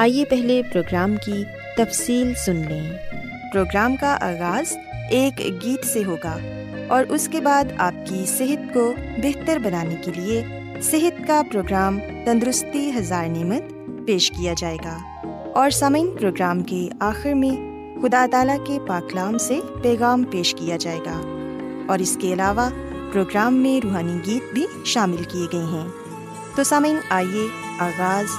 آئیے پہلے پروگرام کی تفصیل سن لیں۔ پروگرام کا آغاز ایک گیت سے ہوگا، اور اس کے بعد آپ کی صحت کو بہتر بنانے کے لیے صحت کا پروگرام تندرستی ہزار نعمت پیش کیا جائے گا، اور سامعین پروگرام کے آخر میں خدا تعالیٰ کے پاک کلام سے پیغام پیش کیا جائے گا، اور اس کے علاوہ پروگرام میں روحانی گیت بھی شامل کیے گئے ہیں۔ تو سامعین، آئیے آغاز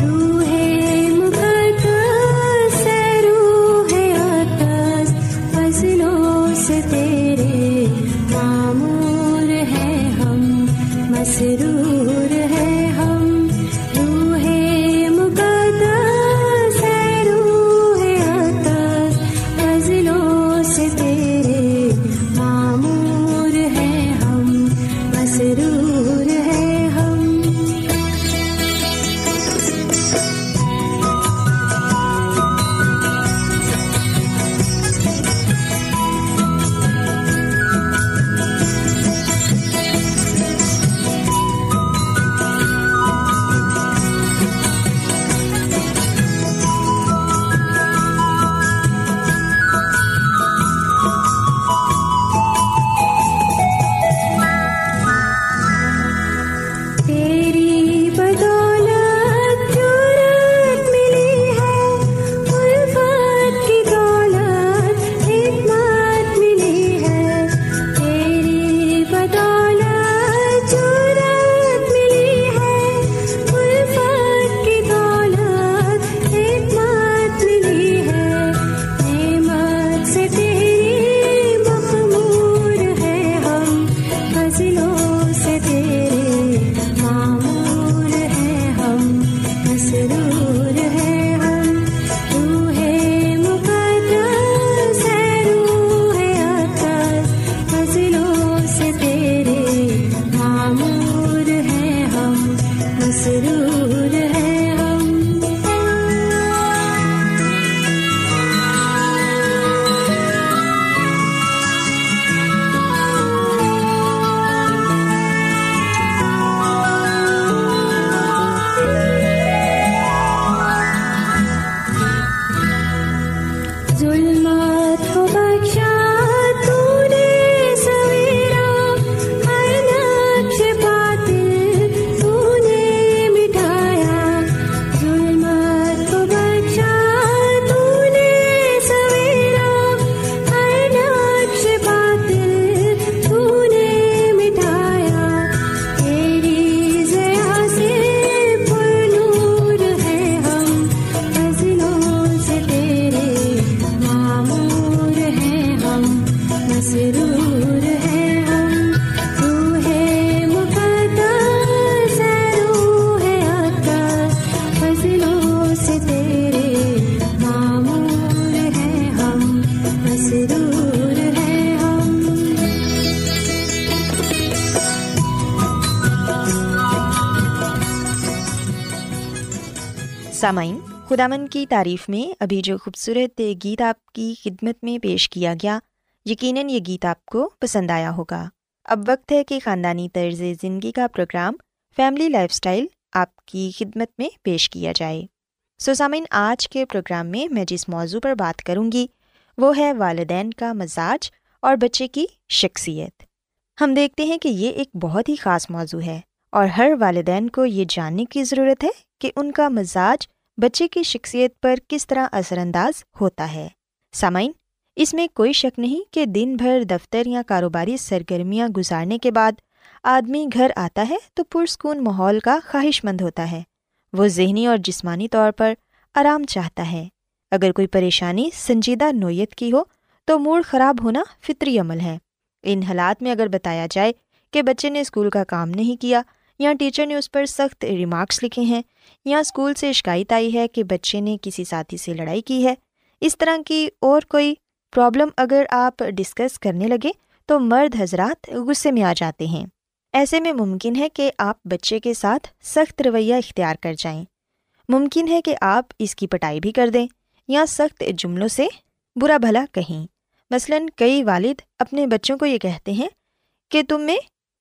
روح مقدس روح اقدس فضلوں سے تیرے معمور ہے، ہم مسرور ہے، ہم روح مقدس روح اقدس فضلوں سے تیرے سامعین، خداوند کی تعریف میں ابھی جو خوبصورت گیت آپ کی خدمت میں پیش کیا گیا، یقیناً یہ گیت آپ کو پسند آیا ہوگا۔ اب وقت ہے کہ خاندانی طرز زندگی کا پروگرام فیملی لائف سٹائل آپ کی خدمت میں پیش کیا جائے۔ سامعین، آج کے پروگرام میں میں جس موضوع پر بات کروں گی وہ ہے والدین کا مزاج اور بچے کی شخصیت۔ ہم دیکھتے ہیں کہ یہ ایک بہت ہی خاص موضوع ہے، اور ہر والدین کو یہ جاننے کی ضرورت ہے کہ ان کا مزاج بچے کی شخصیت پر کس طرح اثر انداز ہوتا ہے۔ سامعین، اس میں کوئی شک نہیں کہ دن بھر دفتر یا کاروباری سرگرمیاں گزارنے کے بعد آدمی گھر آتا ہے تو پرسکون ماحول کا خواہش مند ہوتا ہے، وہ ذہنی اور جسمانی طور پر آرام چاہتا ہے۔ اگر کوئی پریشانی سنجیدہ نوعیت کی ہو تو موڈ خراب ہونا فطری عمل ہے۔ ان حالات میں اگر بتایا جائے کہ بچے نے اسکول کا کام نہیں کیا، یا ٹیچر نے اس پر سخت ریمارکس لکھے ہیں، یا اسکول سے شکایت آئی ہے کہ بچے نے کسی ساتھی سے لڑائی کی ہے، اس طرح کی اور کوئی پرابلم اگر آپ ڈسکس کرنے لگے تو مرد حضرات غصے میں آ جاتے ہیں۔ ایسے میں ممکن ہے کہ آپ بچے کے ساتھ سخت رویہ اختیار کر جائیں، ممکن ہے کہ آپ اس کی پٹائی بھی کر دیں یا سخت جملوں سے برا بھلا کہیں۔ مثلاً کئی والد اپنے بچوں کو یہ کہتے ہیں کہ تم میں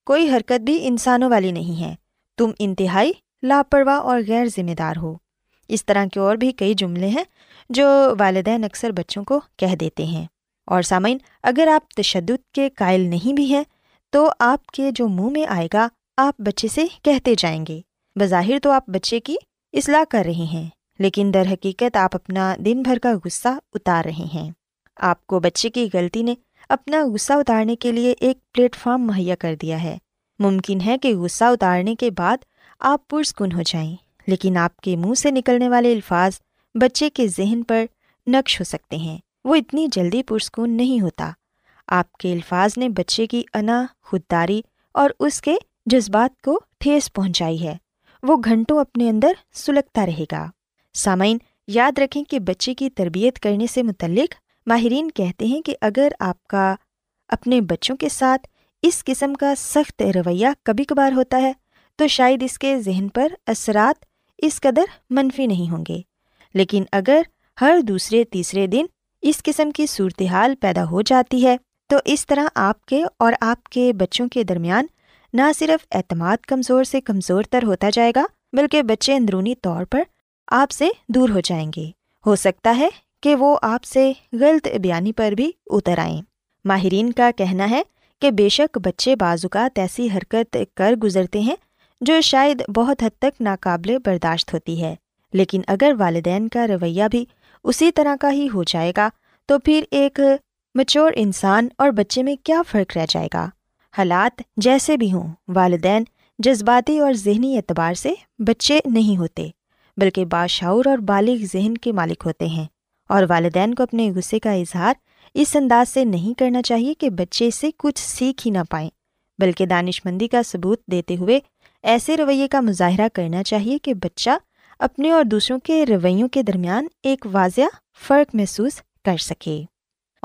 کوئی حرکت بھی انسانوں والی نہیں ہے، تم انتہائی لاپرواہ اور غیر ذمہ دار ہو۔ اس طرح کے اور بھی کئی جملے ہیں جو والدین اکثر بچوں کو کہہ دیتے ہیں۔ اور سامعین، اگر آپ تشدد کے قائل نہیں بھی ہیں تو آپ کے جو منہ میں آئے گا آپ بچے سے کہتے جائیں گے۔ بظاہر تو آپ بچے کی اصلاح کر رہے ہیں، لیکن در حقیقت آپ اپنا دن بھر کا غصہ اتار رہے ہیں۔ آپ کو بچے کی غلطی نے اپنا غصہ اتارنے کے لیے ایک پلیٹ فارم مہیا کر دیا ہے۔ ممکن ہے کہ غصہ اتارنے کے بعد آپ پرسکون ہو جائیں، لیکن آپ کے منہ سے نکلنے والے الفاظ بچے کے ذہن پر نقش ہو سکتے ہیں، وہ اتنی جلدی پرسکون نہیں ہوتا۔ آپ کے الفاظ نے بچے کی انا، خودداری اور اس کے جذبات کو ٹھیس پہنچائی ہے، وہ گھنٹوں اپنے اندر سلگتا رہے گا۔ سامعین، یاد رکھیں کہ بچے کی تربیت کرنے سے متعلق ماہرین کہتے ہیں کہ اگر آپ کا اپنے بچوں کے ساتھ اس قسم کا سخت رویہ کبھی کبھار ہوتا ہے تو شاید اس کے ذہن پر اثرات اس قدر منفی نہیں ہوں گے، لیکن اگر ہر دوسرے تیسرے دن اس قسم کی صورتحال پیدا ہو جاتی ہے تو اس طرح آپ کے اور آپ کے بچوں کے درمیان نہ صرف اعتماد کمزور سے کمزور تر ہوتا جائے گا، بلکہ بچے اندرونی طور پر آپ سے دور ہو جائیں گے۔ ہو سکتا ہے کہ وہ آپ سے غلط بیانی پر بھی اتر آئیں۔ ماہرین کا کہنا ہے کہ بے شک بچے بعض اوقات ایسی حرکت کر گزرتے ہیں جو شاید بہت حد تک ناقابل برداشت ہوتی ہے، لیکن اگر والدین کا رویہ بھی اسی طرح کا ہی ہو جائے گا تو پھر ایک میچور انسان اور بچے میں کیا فرق رہ جائے گا۔ حالات جیسے بھی ہوں، والدین جذباتی اور ذہنی اعتبار سے بچے نہیں ہوتے، بلکہ باشعور اور بالغ ذہن کے مالک ہوتے ہیں، اور والدین کو اپنے غصے کا اظہار اس انداز سے نہیں کرنا چاہیے کہ بچے سے کچھ سیکھ ہی نہ پائیں، بلکہ دانش مندی کا ثبوت دیتے ہوئے ایسے رویے کا مظاہرہ کرنا چاہیے کہ بچہ اپنے اور دوسروں کے رویوں کے درمیان ایک واضح فرق محسوس کر سکے۔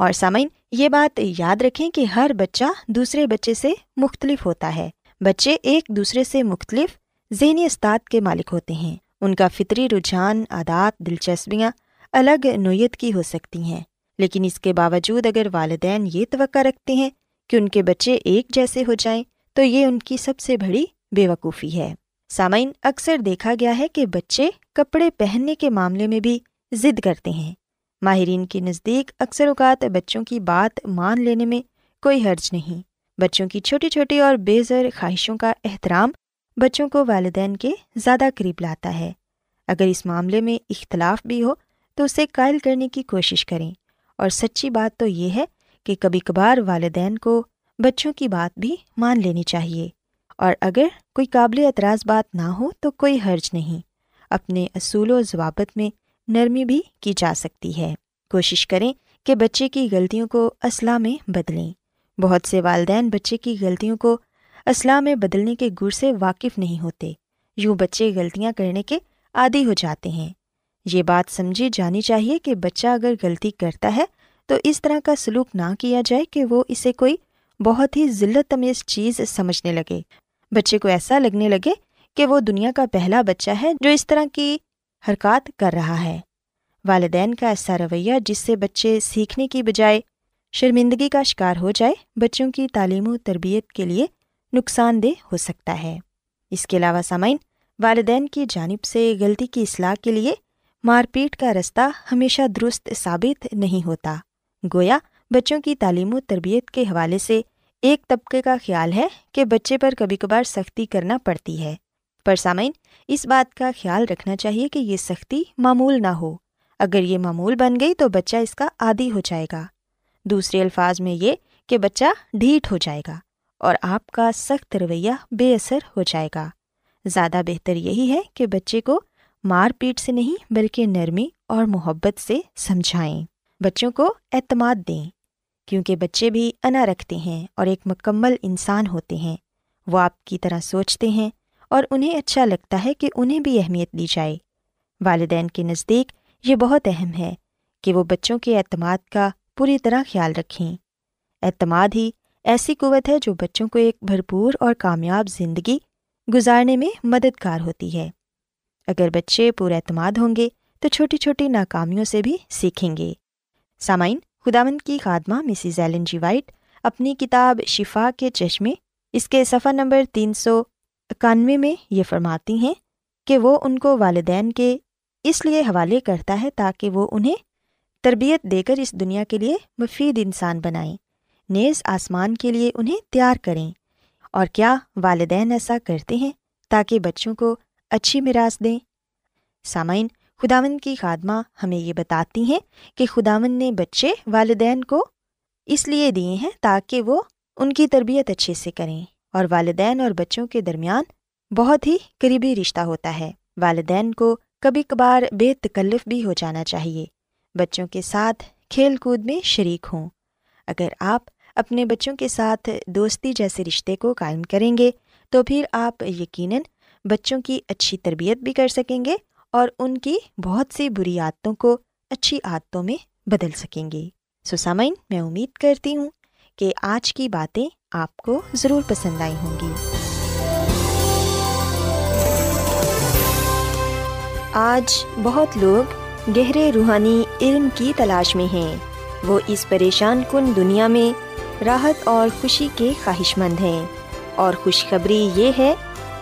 اور سامعین، یہ بات یاد رکھیں کہ ہر بچہ دوسرے بچے سے مختلف ہوتا ہے۔ بچے ایک دوسرے سے مختلف ذہنی استعداد کے مالک ہوتے ہیں، ان کا فطری رجحان، عادات، دلچسپیاں الگ نوعیت کی ہو سکتی ہیں، لیکن اس کے باوجود اگر والدین یہ توقع رکھتے ہیں کہ ان کے بچے ایک جیسے ہو جائیں تو یہ ان کی سب سے بڑی بے وقوفی ہے۔ سامعین، اکثر دیکھا گیا ہے کہ بچے کپڑے پہننے کے معاملے میں بھی ضد کرتے ہیں۔ ماہرین کے نزدیک اکثر اوقات بچوں کی بات مان لینے میں کوئی حرج نہیں۔ بچوں کی چھوٹی چھوٹی اور بے زر خواہشوں کا احترام بچوں کو والدین کے زیادہ قریب لاتا ہے۔ اگر اس معاملے میں اختلاف بھی ہو تو اسے قائل کرنے کی کوشش کریں، اور سچی بات تو یہ ہے کہ کبھی کبھار والدین کو بچوں کی بات بھی مان لینی چاہیے، اور اگر کوئی قابل اعتراض بات نہ ہو تو کوئی حرج نہیں۔ اپنے اصول و ضوابط میں نرمی بھی کی جا سکتی ہے۔ کوشش کریں کہ بچے کی غلطیوں کو اصلاح میں بدلیں۔ بہت سے والدین بچے کی غلطیوں کو اصلاح میں بدلنے کے گر سے واقف نہیں ہوتے، یوں بچے غلطیاں کرنے کے عادی ہو جاتے ہیں۔ یہ بات سمجھی جانی چاہیے کہ بچہ اگر غلطی کرتا ہے تو اس طرح کا سلوک نہ کیا جائے کہ وہ اسے کوئی بہت ہی ذلت امیز چیز سمجھنے لگے، بچے کو ایسا لگنے لگے کہ وہ دنیا کا پہلا بچہ ہے جو اس طرح کی حرکات کر رہا ہے۔ والدین کا ایسا رویہ جس سے بچے سیکھنے کی بجائے شرمندگی کا شکار ہو جائے، بچوں کی تعلیم و تربیت کے لیے نقصان دہ ہو سکتا ہے۔ اس کے علاوہ سامعین، والدین کی جانب سے غلطی کی اصلاح کے لیے مار پیٹ کا رستہ ہمیشہ درست ثابت نہیں ہوتا۔ گویا بچوں کی تعلیم و تربیت کے حوالے سے ایک طبقے کا خیال ہے کہ بچے پر کبھی کبھار سختی کرنا پڑتی ہے، پر سامعین اس بات کا خیال رکھنا چاہیے کہ یہ سختی معمول نہ ہو۔ اگر یہ معمول بن گئی تو بچہ اس کا عادی ہو جائے گا، دوسرے الفاظ میں یہ کہ بچہ ڈھیٹ ہو جائے گا اور آپ کا سخت رویہ بے اثر ہو جائے گا۔ زیادہ بہتر یہی ہے کہ بچے کو مار پیٹ سے نہیں بلکہ نرمی اور محبت سے سمجھائیں، بچوں کو اعتماد دیں، کیونکہ بچے بھی انا رکھتے ہیں اور ایک مکمل انسان ہوتے ہیں۔ وہ آپ کی طرح سوچتے ہیں اور انہیں اچھا لگتا ہے کہ انہیں بھی اہمیت دی جائے۔ والدین کے نزدیک یہ بہت اہم ہے کہ وہ بچوں کے اعتماد کا پوری طرح خیال رکھیں۔ اعتماد ہی ایسی قوت ہے جو بچوں کو ایک بھرپور اور کامیاب زندگی گزارنے میں مددگار ہوتی ہے۔ اگر بچے پورے اعتماد ہوں گے تو چھوٹی چھوٹی ناکامیوں سے بھی سیکھیں گے۔ سامعین، خداوند کی خادمہ مسز ایلن جی وائٹ اپنی کتاب شفا کے چشمے اس کے صفحہ نمبر 391 میں یہ فرماتی ہیں کہ وہ ان کو والدین کے اس لیے حوالے کرتا ہے تاکہ وہ انہیں تربیت دے کر اس دنیا کے لیے مفید انسان بنائیں، نیز آسمان کے لیے انہیں تیار کریں۔ اور کیا والدین ایسا کرتے ہیں تاکہ بچوں کو اچھی میراث دیں؟ سامعین، خداوند کی خادمہ ہمیں یہ بتاتی ہیں کہ خداوند نے بچے والدین کو اس لیے دیے ہیں تاکہ وہ ان کی تربیت اچھے سے کریں، اور والدین اور بچوں کے درمیان بہت ہی قریبی رشتہ ہوتا ہے۔ والدین کو کبھی کبھار بے تکلف بھی ہو جانا چاہیے، بچوں کے ساتھ کھیل کود میں شریک ہوں۔ اگر آپ اپنے بچوں کے ساتھ دوستی جیسے رشتے کو قائم کریں گے تو پھر آپ یقیناً بچوں کی اچھی تربیت بھی کر سکیں گے اور ان کی بہت سی بری عادتوں کو اچھی عادتوں میں بدل سکیں گے۔ سامعین، میں امید کرتی ہوں کہ آج کی باتیں آپ کو ضرور پسند آئی ہوں گی۔ آج بہت لوگ گہرے روحانی علم کی تلاش میں ہیں، وہ اس پریشان کن دنیا میں راحت اور خوشی کے خواہش مند ہیں، اور خوشخبری یہ ہے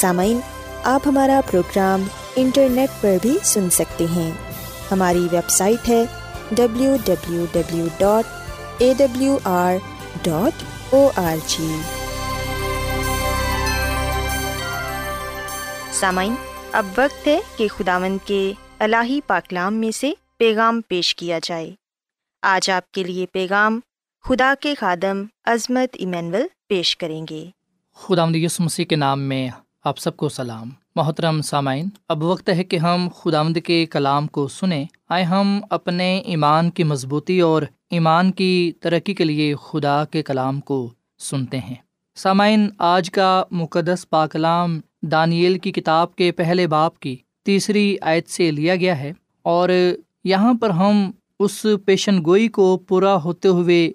سامعین، آپ ہمارا پروگرام انٹرنیٹ پر بھی سن سکتے ہیں، ہماری ویب سائٹ ہے www.awr.org۔ سامعین، اب وقت ہے کہ خداوند کے الہی پاکلام میں سے پیغام پیش کیا جائے۔ آج آپ کے لیے پیغام خدا کے خادم عظمت ایمینول پیش کریں گے۔ خداوند یسوع مسیح کے نام میں آپ سب کو سلام۔ محترم سامعین، اب وقت ہے کہ ہم خداوند کے کلام کو سنیں۔ آئے ہم اپنے ایمان کی مضبوطی اور ایمان کی ترقی کے لیے خدا کے کلام کو سنتے ہیں۔ سامعین، آج کا مقدس پاک کلام دانیل کی کتاب کے پہلے باب کی 3 آیت سے لیا گیا ہے، اور یہاں پر ہم اس پیشن گوئی کو پورا ہوتے ہوئے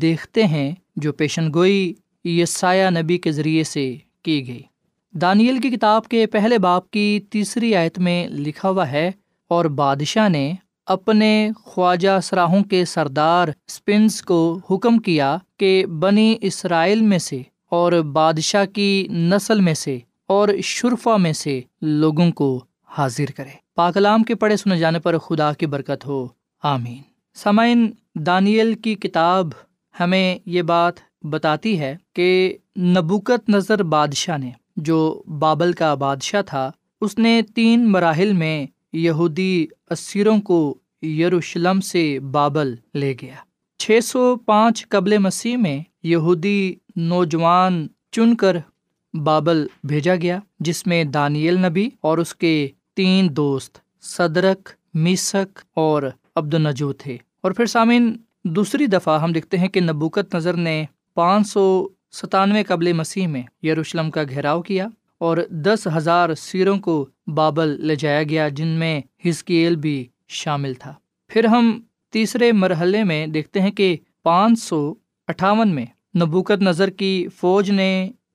دیکھتے ہیں جو پیشن گوئی یسایہ نبی کے ذریعے سے کی گئی۔ دانیل کی کتاب کے پہلے باب کی 3 آیت میں لکھا ہوا ہے، اور بادشاہ نے اپنے خواجہ سراؤں کے سردار اسپنز کو حکم کیا کہ بنی اسرائیل میں سے اور بادشاہ کی نسل میں سے اور شرفا میں سے لوگوں کو حاضر کرے۔ پاک کلام کے پڑھے سنے جانے پر خدا کی برکت ہو، آمین۔ سامعین، دانیل کی کتاب ہمیں یہ بات بتاتی ہے کہ نبوکدنضر بادشاہ نے، جو بابل کا بادشاہ تھا، اس نے 3 مراحل میں یہودی اسیروں کو یروشلم سے بابل لے گیا۔ 605 قبل مسیح میں یہودی نوجوان چن کر بابل بھیجا گیا، جس میں دانیل نبی اور اس کے 3 دوست صدرک، میشک اور عبدالنجو تھے۔ اور پھر سامعین، دوسری دفعہ ہم دیکھتے ہیں کہ نبوکدنضر نے 597 قبل مسیح میں یروشلم کا گھیراؤ کیا اور 10,000 سیروں کو بابل لے جایا گیا، جن میں حزکیل بھی شامل تھا۔ پھر ہم تیسرے مرحلے میں دیکھتے ہیں کہ 500 58 میں نبوکدنضر کی فوج نے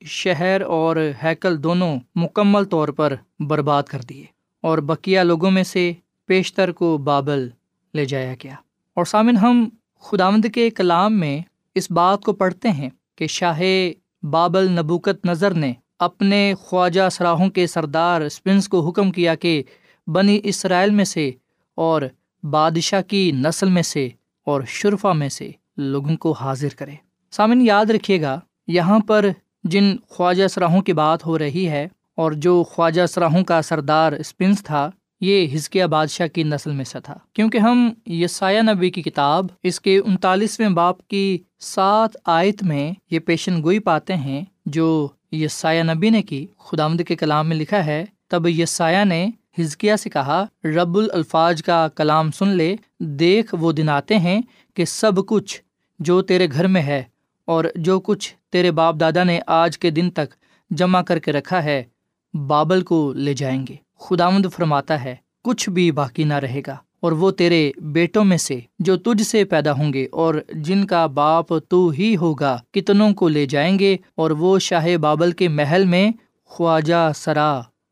شہر اور ہیکل دونوں مکمل طور پر برباد کر دیے اور بقیہ لوگوں میں سے پیشتر کو بابل لے جایا گیا۔ اور سامن، ہم خداوند کے کلام میں اس بات کو پڑھتے ہیں کہ شاہ بابل نبوکدنضر نے اپنے خواجہ سراؤں کے سردار اسپنز کو حکم کیا کہ بنی اسرائیل میں سے اور بادشاہ کی نسل میں سے اور شرفا میں سے لوگوں کو حاضر کرے۔ سامن، یاد رکھیے گا، یہاں پر جن خواجہ سراؤں کی بات ہو رہی ہے اور جو خواجہ سراؤں کا سردار اسپنز تھا، یہ حزقیہ بادشاہ کی نسل میں سے تھا، کیونکہ ہم یسایہ نبی کی کتاب اس کے 39ویں باب کی 7 آیت میں یہ پیشن گوئی پاتے ہیں جو یسایہ نبی نے کی۔ خداوند کے کلام میں لکھا ہے، تب یسایہ نے حزقیہ سے کہا، رب الالفاظ کا کلام سن لے، دیکھ وہ دن آتے ہیں کہ سب کچھ جو تیرے گھر میں ہے اور جو کچھ تیرے باپ دادا نے آج کے دن تک جمع کر کے رکھا ہے بابل کو لے جائیں گے۔ خداوند فرماتا ہے، کچھ بھی باقی نہ رہے گا، اور وہ تیرے بیٹوں میں سے جو تجھ سے پیدا ہوں گے اور جن کا باپ تو ہی ہوگا کتنوں کو لے جائیں گے، اور وہ شاہ بابل کے محل میں خواجہ سرا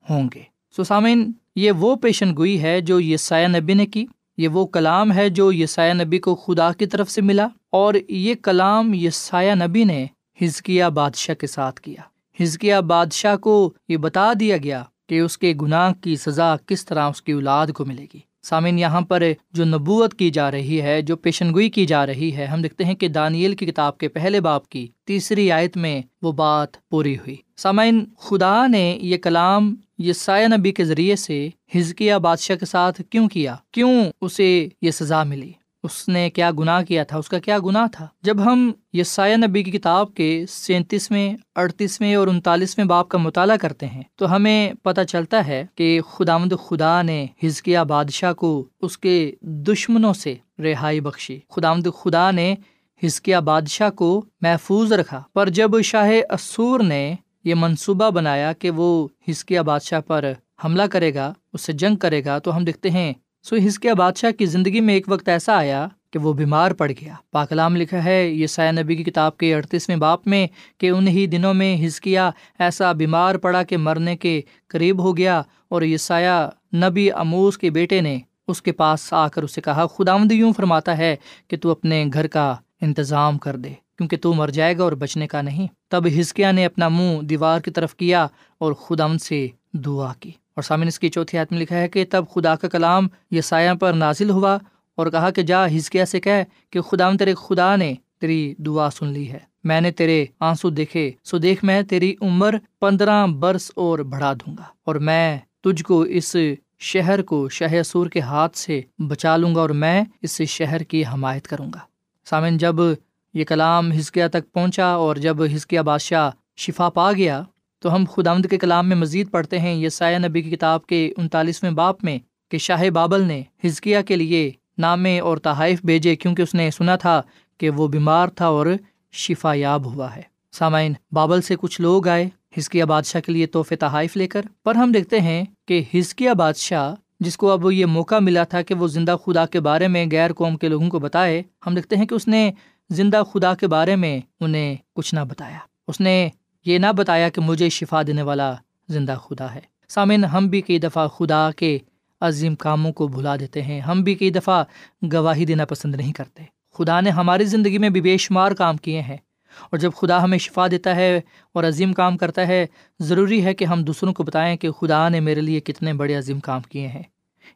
ہوں گے۔ سامعین، یہ وہ پیشن گوئی ہے جو یسایہ نبی نے کی، یہ وہ کلام ہے جو یسایہ نبی کو خدا کی طرف سے ملا، اور یہ کلام یسایہ نبی نے حزقیہ بادشاہ کے ساتھ کیا۔ حزقیہ بادشاہ کو یہ بتا دیا گیا کہ اس کے گناہ کی سزا کس طرح اس کی اولاد کو ملے گی۔ سامعین، یہاں پر جو نبوت کی جا رہی ہے، جو پیشن گوئی کی جا رہی ہے، ہم دیکھتے ہیں کہ دانیل کی کتاب کے پہلے باب کی 3 آیت میں وہ بات پوری ہوئی۔ سامعین، خدا نے یہ کلام یسایہ نبی کے ذریعے سے حزقیہ بادشاہ کے ساتھ کیوں کیا؟ کیوں اسے یہ سزا ملی؟ اس نے کیا گناہ کیا تھا؟ اس کا کیا گناہ تھا؟ جب ہم یسایہ نبی کی کتاب کے 37ویں، 38ویں اور 39ویں باب کا مطالعہ کرتے ہیں تو ہمیں پتہ چلتا ہے کہ خداوند خدا نے حزقیہ بادشاہ کو اس کے دشمنوں سے رہائی بخشی۔ خداوند خدا نے حزقیہ بادشاہ کو محفوظ رکھا، پر جب شاہ اسور نے یہ منصوبہ بنایا کہ وہ حزقیہ بادشاہ پر حملہ کرے گا، اس سے جنگ کرے گا، تو ہم دیکھتے ہیں حزقیہ بادشاہ کی زندگی میں ایک وقت ایسا آیا کہ وہ بیمار پڑ گیا۔ پاک کلام لکھا ہے یسایہ نبی کی کتاب کے 38ویں باب میں کہ انہی دنوں میں حزقیہ ایسا بیمار پڑا کہ مرنے کے قریب ہو گیا، اور یسایہ نبی اموس کے بیٹے نے اس کے پاس آ کر اسے کہا، خداوند یوں فرماتا ہے کہ تو اپنے گھر کا انتظام کر دے کیونکہ تو مر جائے گا اور بچنے کا نہیں۔ تب حزقیہ نے اپنا منہ دیوار کی طرف کیا اور خداوند سے دعا کی۔ اور سامعین، اس کی 4 آیت میں لکھا ہے کہ تب خدا کا کلام یسایہ پر نازل ہوا اور کہا کہ جا حزقیہ سے کہہ کہ خداوند تیرے خدا نے تیری دعا سن لی ہے، میں نے تیرے آنسو دیکھے، سو دیکھ میں تیری عمر 15 برس اور بڑھا دوں گا، اور میں تجھ کو اس شہر کو شاہ اسور کے ہاتھ سے بچا لوں گا، اور میں اس شہر کی حمایت کروں گا۔ سامعین، جب یہ کلام حزقیہ تک پہنچا اور جب حزقیہ بادشاہ شفا پا گیا تو ہم خداوند کے کلام میں مزید پڑھتے ہیں یسایہ نبی کی کتاب کے 39ویں باب میں کہ شاہ بابل نے حزقیہ کے لیے نامے اور تحائف بھیجے کیونکہ اس نے سنا تھا کہ وہ بیمار تھا اور شفا یاب ہوا ہے۔ سامعین، بابل سے کچھ لوگ آئے حزقیہ بادشاہ کے لیے تحفے تحائف لے کر، پر ہم دیکھتے ہیں کہ حزقیہ بادشاہ جس کو اب یہ موقع ملا تھا کہ وہ زندہ خدا کے بارے میں غیر قوم کے لوگوں کو بتائے، ہم دیکھتے ہیں کہ اس نے زندہ خدا کے بارے میں انہیں کچھ نہ بتایا، اس نے یہ نہ بتایا کہ مجھے شفا دینے والا زندہ خدا ہے۔ سامعین، ہم بھی کئی دفعہ خدا کے عظیم کاموں کو بھلا دیتے ہیں، ہم بھی کئی دفعہ گواہی دینا پسند نہیں کرتے۔ خدا نے ہماری زندگی میں بھی بے شمار کام کیے ہیں، اور جب خدا ہمیں شفا دیتا ہے اور عظیم کام کرتا ہے، ضروری ہے کہ ہم دوسروں کو بتائیں کہ خدا نے میرے لیے کتنے بڑے عظیم کام کیے ہیں۔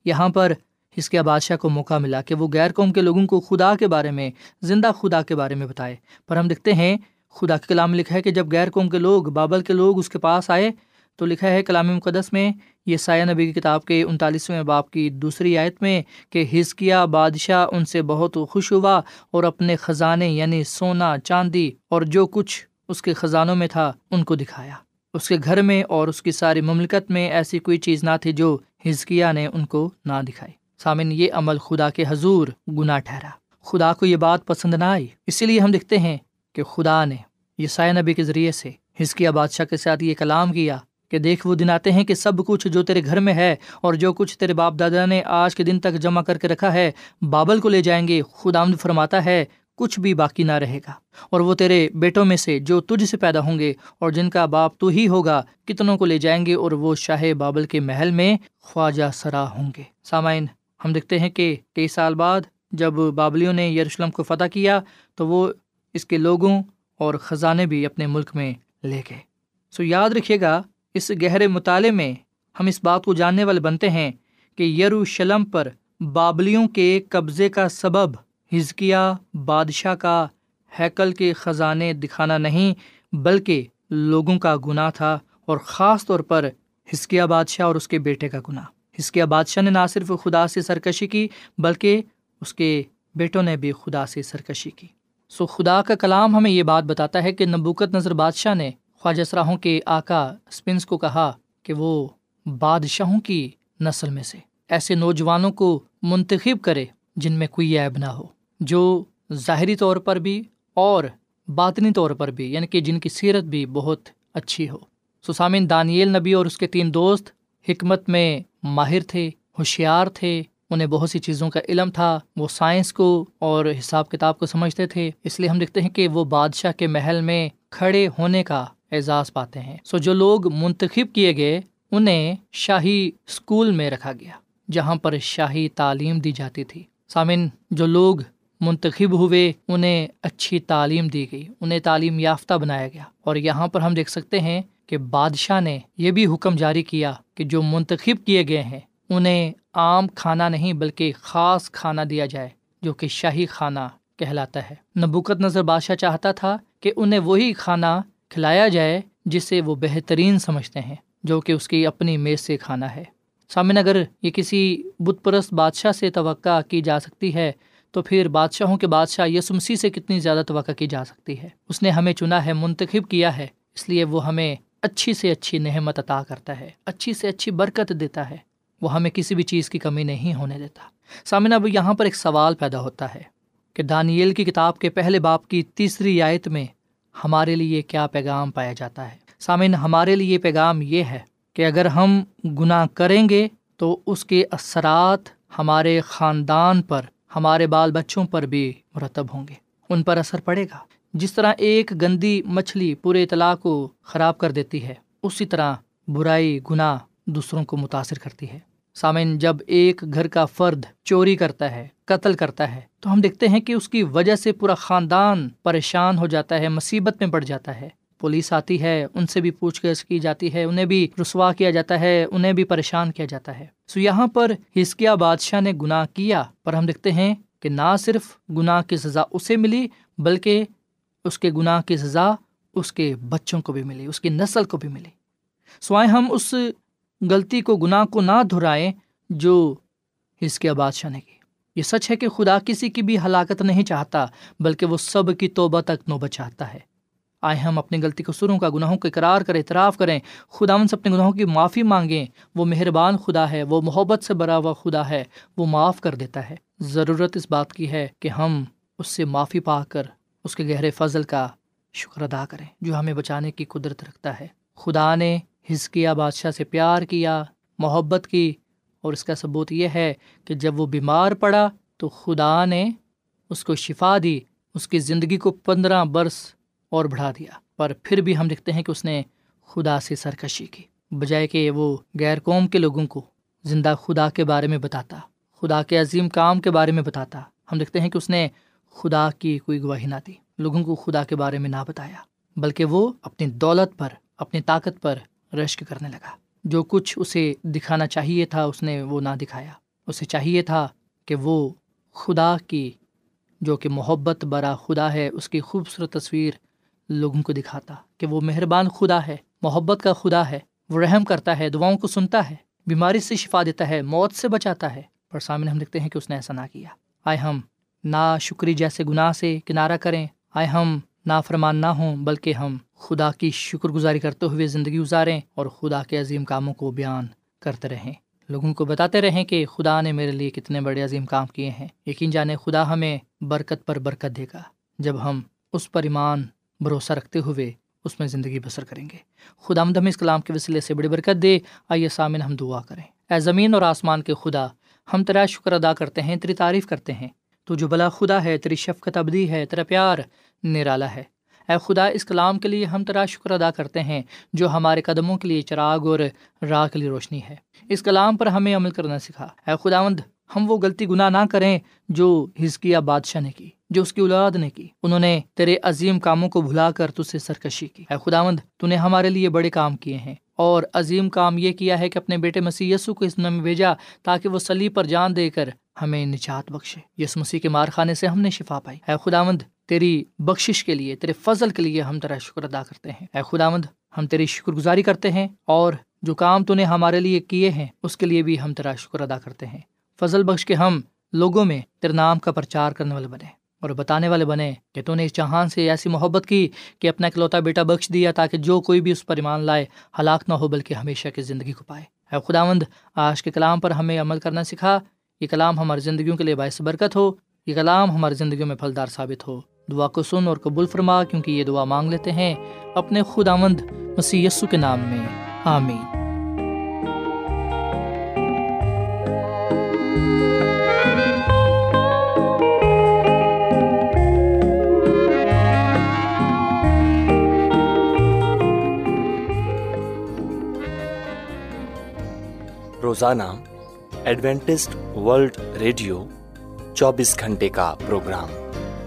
یہاں پر حزقیہ بادشاہ کو موقع ملا کہ وہ غیر قوم کے لوگوں کو خدا کے بارے میں، زندہ خدا کے بارے میں بتائے، پر ہم دیکھتے ہیں خدا کے کلام لکھا ہے کہ جب غیر قوم کے لوگ، بابل کے لوگ اس کے پاس آئے تو لکھا ہے کلام مقدس میں یسایہ نبی کی کتاب کے 39ویں باب کی 2 آیت میں کہ حزقیہ بادشاہ ان سے بہت خوش ہوا اور اپنے خزانے یعنی سونا، چاندی اور جو کچھ اس کے خزانوں میں تھا ان کو دکھایا۔ اس کے گھر میں اور اس کی ساری مملکت میں ایسی کوئی چیز نہ تھی جو حزقیہ نے ان کو نہ دکھائی۔ سامعین، یہ عمل خدا کے حضور گناہ ٹھہرا، خدا کو یہ بات پسند نہ آئی، اسی لیے ہم دیکھتے ہیں کہ خدا نے یسایہ نبی کے ذریعے سے حزقیہ بادشاہ کے ساتھ یہ کلام کیا کہ دیکھ وہ دن آتے ہیں کہ سب کچھ جو تیرے گھر میں ہے اور جو کچھ تیرے باپ دادا نے آج کے دن تک جمع کر کے رکھا ہے بابل کو لے جائیں گے۔ خداوند فرماتا ہے کچھ بھی باقی نہ رہے گا، اور وہ تیرے بیٹوں میں سے جو تجھ سے پیدا ہوں گے اور جن کا باپ تو ہی ہوگا کتنوں کو لے جائیں گے، اور وہ شاہ بابل کے محل میں خواجہ سراؤں ہوں گے۔ سامعین، ہم دیکھتے ہیں کہ کئی سال بعد جب بابلیوں نے یروشلم کو فتح کیا تو وہ اس کے لوگوں اور خزانے بھی اپنے ملک میں لے گئے۔ یاد رکھیے گا، اس گہرے مطالعے میں ہم اس بات کو جاننے والے بنتے ہیں کہ یروشلم پر بابلیوں کے قبضے کا سبب حزقیاہ بادشاہ کا ہیکل کے خزانے دکھانا نہیں بلکہ لوگوں کا گناہ تھا، اور خاص طور پر حزقیاہ بادشاہ اور اس کے بیٹے کا گناہ۔ حزقیاہ بادشاہ نے نہ صرف خدا سے سرکشی کی بلکہ اس کے بیٹوں نے بھی خدا سے سرکشی کی۔ خدا کا کلام ہمیں یہ بات بتاتا ہے کہ نبوکدنضر بادشاہ نے خواجہ سراؤں کے آقا اسپنز کو کہا کہ وہ بادشاہوں کی نسل میں سے ایسے نوجوانوں کو منتخب کرے جن میں کوئی عیب نہ ہو، جو ظاہری طور پر بھی اور باطنی طور پر بھی، یعنی کہ جن کی سیرت بھی بہت اچھی ہو۔ سامعین، دانیل نبی اور اس کے 3 دوست حکمت میں ماہر تھے، ہوشیار تھے، انہیں بہت سی چیزوں کا علم تھا، وہ سائنس کو اور حساب کتاب کو سمجھتے تھے، اس لیے ہم دیکھتے ہیں کہ وہ بادشاہ کے محل میں کھڑے ہونے کا اعزاز پاتے ہیں۔ جو لوگ منتخب کیے گئے انہیں شاہی اسکول میں رکھا گیا جہاں پر شاہی تعلیم دی جاتی تھی۔ سامعین، جو لوگ منتخب ہوئے انہیں اچھی تعلیم دی گئی، انہیں تعلیم یافتہ بنایا گیا، اور یہاں پر ہم دیکھ سکتے ہیں کہ بادشاہ نے یہ بھی حکم جاری کیا کہ جو منتخب کیے گئے ہیں انہیں عام کھانا نہیں بلکہ خاص کھانا دیا جائے جو کہ شاہی کھانا کہلاتا ہے۔ نبوکدنضر بادشاہ چاہتا تھا کہ انہیں وہی کھانا کھلایا جائے جسے وہ بہترین سمجھتے ہیں، جو کہ اس کی اپنی میز سے کھانا ہے۔ سامعین، اگر یہ کسی بت پرست بادشاہ سے توقع کی جا سکتی ہے تو پھر بادشاہوں کے بادشاہ یسوع مسیح سے کتنی زیادہ توقع کی جا سکتی ہے۔ اس نے ہمیں چنا ہے، منتخب کیا ہے، اس لیے وہ ہمیں اچھی سے اچھی نعمت عطا کرتا ہے، اچھی سے اچھی برکت دیتا ہے، وہ ہمیں کسی بھی چیز کی کمی نہیں ہونے دیتا۔ سامعین، اب یہاں پر ایک سوال پیدا ہوتا ہے کہ دانیل کی کتاب کے پہلے باب کی 3 آیت میں ہمارے لیے کیا پیغام پایا جاتا ہے؟ سامعین، ہمارے لیے پیغام یہ ہے کہ اگر ہم گناہ کریں گے تو اس کے اثرات ہمارے خاندان پر، ہمارے بال بچوں پر بھی مرتب ہوں گے، ان پر اثر پڑے گا۔ جس طرح ایک گندی مچھلی پورے تالاب کو خراب کر دیتی ہے، اسی طرح برائی، گناہ دوسروں کو متاثر کرتی ہے۔ سامعین، جب ایک گھر کا فرد چوری کرتا ہے، قتل کرتا ہے، تو ہم دیکھتے ہیں کہ اس کی وجہ سے پورا خاندان پریشان ہو جاتا ہے، مصیبت میں پڑ جاتا ہے۔ پولیس آتی ہے، ان سے بھی پوچھ گچھ کی جاتی ہے، انہیں بھی رسوا کیا جاتا ہے، انہیں بھی پریشان کیا جاتا ہے۔ یہاں پر حزقیاہ بادشاہ نے گناہ کیا، پر ہم دیکھتے ہیں کہ نہ صرف گناہ کی سزا اسے ملی بلکہ اس کے گناہ کی سزا اس کے بچوں کو بھی ملی، اس کی نسل کو بھی ملی۔ سوائے ہم اس غلطی کو، گناہ کو نہ دہرائیں جو حزقیاہ بادشاہ نے کی۔ یہ سچ ہے کہ خدا کسی کی بھی ہلاکت نہیں چاہتا بلکہ وہ سب کی توبہ تک نوبت چاہتا ہے۔ آئے ہم اپنی غلطی کو، سروں کا، گناہوں کو اقرار کریں، اعتراف کریں، خداوند سے اپنے گناہوں کی معافی مانگیں۔ وہ مہربان خدا ہے، وہ محبت سے بھرا ہوا خدا ہے، وہ معاف کر دیتا ہے۔ ضرورت اس بات کی ہے کہ ہم اس سے معافی پا کر اس کے گہرے فضل کا شکر ادا کریں جو ہمیں بچانے کی قدرت رکھتا ہے۔ خدا نے حزقیاہ بادشاہ سے پیار کیا، محبت کی، اور اس کا ثبوت یہ ہے کہ جب وہ بیمار پڑا تو خدا نے اس کو شفا دی، اس کی زندگی کو 15 برس اور بڑھا دیا، پر پھر بھی ہم دیکھتے ہیں کہ اس نے خدا سے سرکشی کی۔ بجائے کہ وہ غیر قوم کے لوگوں کو زندہ خدا کے بارے میں بتاتا، خدا کے عظیم کام کے بارے میں بتاتا، ہم دیکھتے ہیں کہ اس نے خدا کی کوئی گواہی نہ دی، لوگوں کو خدا کے بارے میں نہ بتایا، بلکہ وہ اپنی دولت پر، اپنی طاقت پر رشک کرنے لگا۔ جو کچھ اسے دکھانا چاہیے تھا اس نے وہ نہ دکھایا۔ اسے چاہیے تھا کہ وہ خدا کی، جو کہ محبت بھرا خدا ہے، اس کی خوبصورت تصویر لوگوں کو دکھاتا کہ وہ مہربان خدا ہے، محبت کا خدا ہے، وہ رحم کرتا ہے، دعاؤں کو سنتا ہے، بیماری سے شفا دیتا ہے، موت سے بچاتا ہے۔ پر سامنے ہم دیکھتے ہیں کہ اس نے ایسا نہ کیا۔ آئے ہم ناشکری جیسے گناہ سے کنارہ کریں، آئے ہم نافرمان نہ ہوں بلکہ ہم خدا کی شکر گزاری کرتے ہوئے زندگی گزاریں اور خدا کے عظیم کاموں کو بیان کرتے رہیں، لوگوں کو بتاتے رہیں کہ خدا نے میرے لیے کتنے بڑے عظیم کام کیے ہیں۔ یقین جانے خدا ہمیں برکت پر برکت دے گا جب ہم اس پر ایمان، بھروسہ رکھتے ہوئے اس میں زندگی بسر کریں گے۔ خداوند ہمیں اس کلام کے وسیلے سے بڑی برکت دے۔ آئیے سامعین ہم دعا کریں۔ اے زمین اور آسمان کے خدا، ہم تیرا شکر ادا کرتے ہیں، تیری تعریف کرتے ہیں۔ تو جو بھلا خدا ہے، تیری شفقت ابدی ہے، تیرا پیار نرالا ہے۔ اے خدا، اس کلام کے لیے ہم تیرا شکر ادا کرتے ہیں جو ہمارے قدموں کے لیے چراغ اور راہ کے لیے روشنی ہے۔ اس کلام پر ہمیں عمل کرنا سکھا۔ اے خداوند، ہم وہ غلطی گناہ نہ کریں جو حزقیہ بادشاہ نے کی، جو اس کی اولاد نے کی۔ انہوں نے تیرے عظیم کاموں کو بھلا کر تجھ سے سرکشی کی۔ اے خداوند، تو نے ہمارے لیے بڑے کام کیے ہیں، اور عظیم کام یہ کیا ہے کہ اپنے بیٹے مسیح یسوع کو اس دنیا میں بھیجا تاکہ وہ صلیب پر جان دے کر ہمیں نجات بخشے۔ یسوع مسیح کے مارخانے سے ہم نے شفا پائی۔ اے خداوند، تیری بخشش کے لیے، تیرے فضل کے لیے ہم تیرا شکر ادا کرتے ہیں۔ اے خداوند، ہم تیری شکر گزاری کرتے ہیں، اور جو کام تو نے ہمارے لیے کیے ہیں اس کے لیے بھی ہم تیرا شکر ادا کرتے ہیں۔ فضل بخش کے ہم لوگوں میں تیرے نام کا پرچار کرنے والے بنے، اور بتانے والے بنے کہ تو نے اس جہان سے ایسی محبت کی کہ اپنا اکلوتا بیٹا بخش دیا تاکہ جو کوئی بھی اس پر ایمان لائے ہلاک نہ ہو بلکہ ہمیشہ کی زندگی کو پائے۔ اے خداوند، آج کے کلام پر ہمیں عمل کرنا سکھا۔ یہ کلام ہماری زندگیوں کے لیے باعث برکت ہو، یہ کلام ہماری زندگیوں میں پھلدار ثابت ہو۔ دعا کو سن اور قبول فرما، کیونکہ یہ دعا مانگ لیتے ہیں اپنے خداوند مسیح یسو کے نام میں، آمین۔ روزانہ ایڈوینٹسٹ ورلڈ ریڈیو 24 گھنٹے کا پروگرام